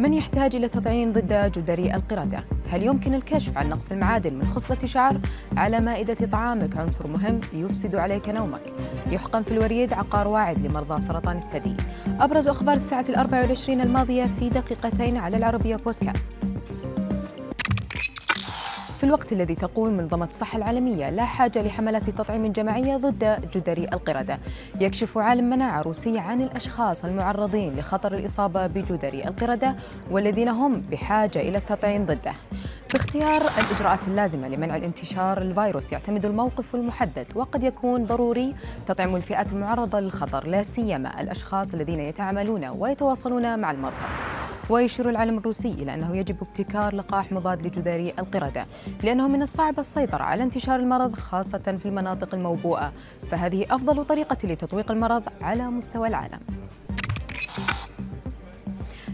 من يحتاج إلى تطعيم ضد جدري القردة؟ هل يمكن الكشف عن نقص المعادن من خصلة شعر؟ على مائدة طعامك عنصر مهم يفسد عليك نومك. يحقن في الوريد عقار واعد لمرضى سرطان الثدي. أبرز أخبار الساعة 24 الماضية في دقيقتين على العربية بودكاست. في الوقت الذي تقول منظمة الصحة العالمية لا حاجة لحملات تطعيم جماعية ضد جدري القردة، يكشف عالم مناعة روسي عن الأشخاص المعرضين لخطر الإصابة بجدري القردة والذين هم بحاجة إلى التطعيم ضده. باختيار الإجراءات اللازمة لمنع الانتشار الفيروس يعتمد الموقف المحدد، وقد يكون ضروري تطعيم الفئات المعرضة للخطر، لا سيما الأشخاص الذين يتعاملون ويتواصلون مع المرضى. ويشير العالم الروسي إلى أنه يجب ابتكار لقاح مضاد لجدري القردة، لأنه من الصعب السيطرة على انتشار المرض خاصة في المناطق الموبوءة، فهذه أفضل طريقة لتطويق المرض على مستوى العالم.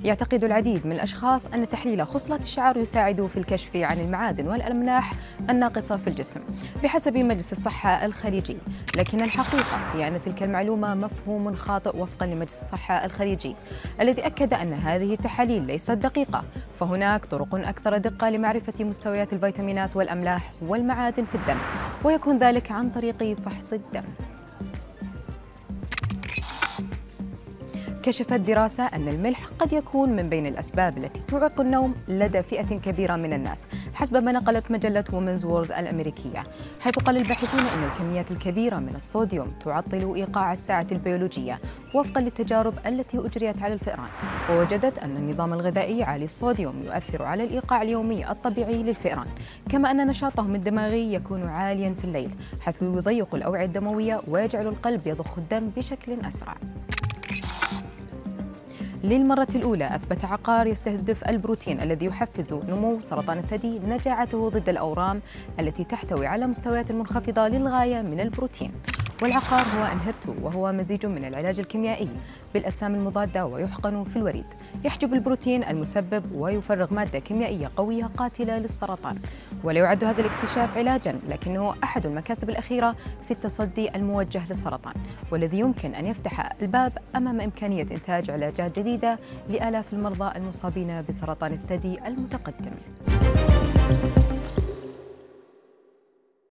يعتقد العديد من الأشخاص أن تحليل خصلة الشعر يساعد في الكشف عن المعادن والأملاح الناقصة في الجسم بحسب مجلس الصحة الخليجي، لكن الحقيقة هي أن تلك المعلومة مفهوم خاطئ وفقا لمجلس الصحة الخليجي الذي أكد أن هذه التحاليل ليست دقيقة، فهناك طرق أكثر دقة لمعرفة مستويات الفيتامينات والأملاح والمعادن في الدم، ويكون ذلك عن طريق فحص الدم. كشفت دراسة أن الملح قد يكون من بين الأسباب التي تعيق النوم لدى فئة كبيرة من الناس حسب ما نقلت مجلة وومنز وورلد الأمريكية، حيث قال الباحثون أن الكميات الكبيرة من الصوديوم تعطل إيقاع الساعة البيولوجية وفقا للتجارب التي أجريت على الفئران، ووجدت أن النظام الغذائي عالي الصوديوم يؤثر على الإيقاع اليومي الطبيعي للفئران، كما أن نشاطهم الدماغي يكون عاليا في الليل حيث يضيق الأوعية الدموية ويجعل القلب يضخ الدم بشكل أسرع. للمرة الأولى أثبت عقار يستهدف البروتين الذي يحفز نمو سرطان الثدي نجاعته ضد الأورام التي تحتوي على مستويات منخفضة للغاية من البروتين، والعقار هو أنهرتو، وهو مزيج من العلاج الكيميائي بالأجسام المضادة ويحقن في الوريد، يحجب البروتين المسبب ويفرغ مادة كيميائية قوية قاتلة للسرطان. ولا يعد هذا الاكتشاف علاجاً، لكنه أحد المكاسب الأخيرة في التصدي الموجه للسرطان، والذي يمكن أن يفتح الباب أمام إمكانية إنتاج علاجات جديدة لآلاف المرضى المصابين بسرطان الثدي المتقدم.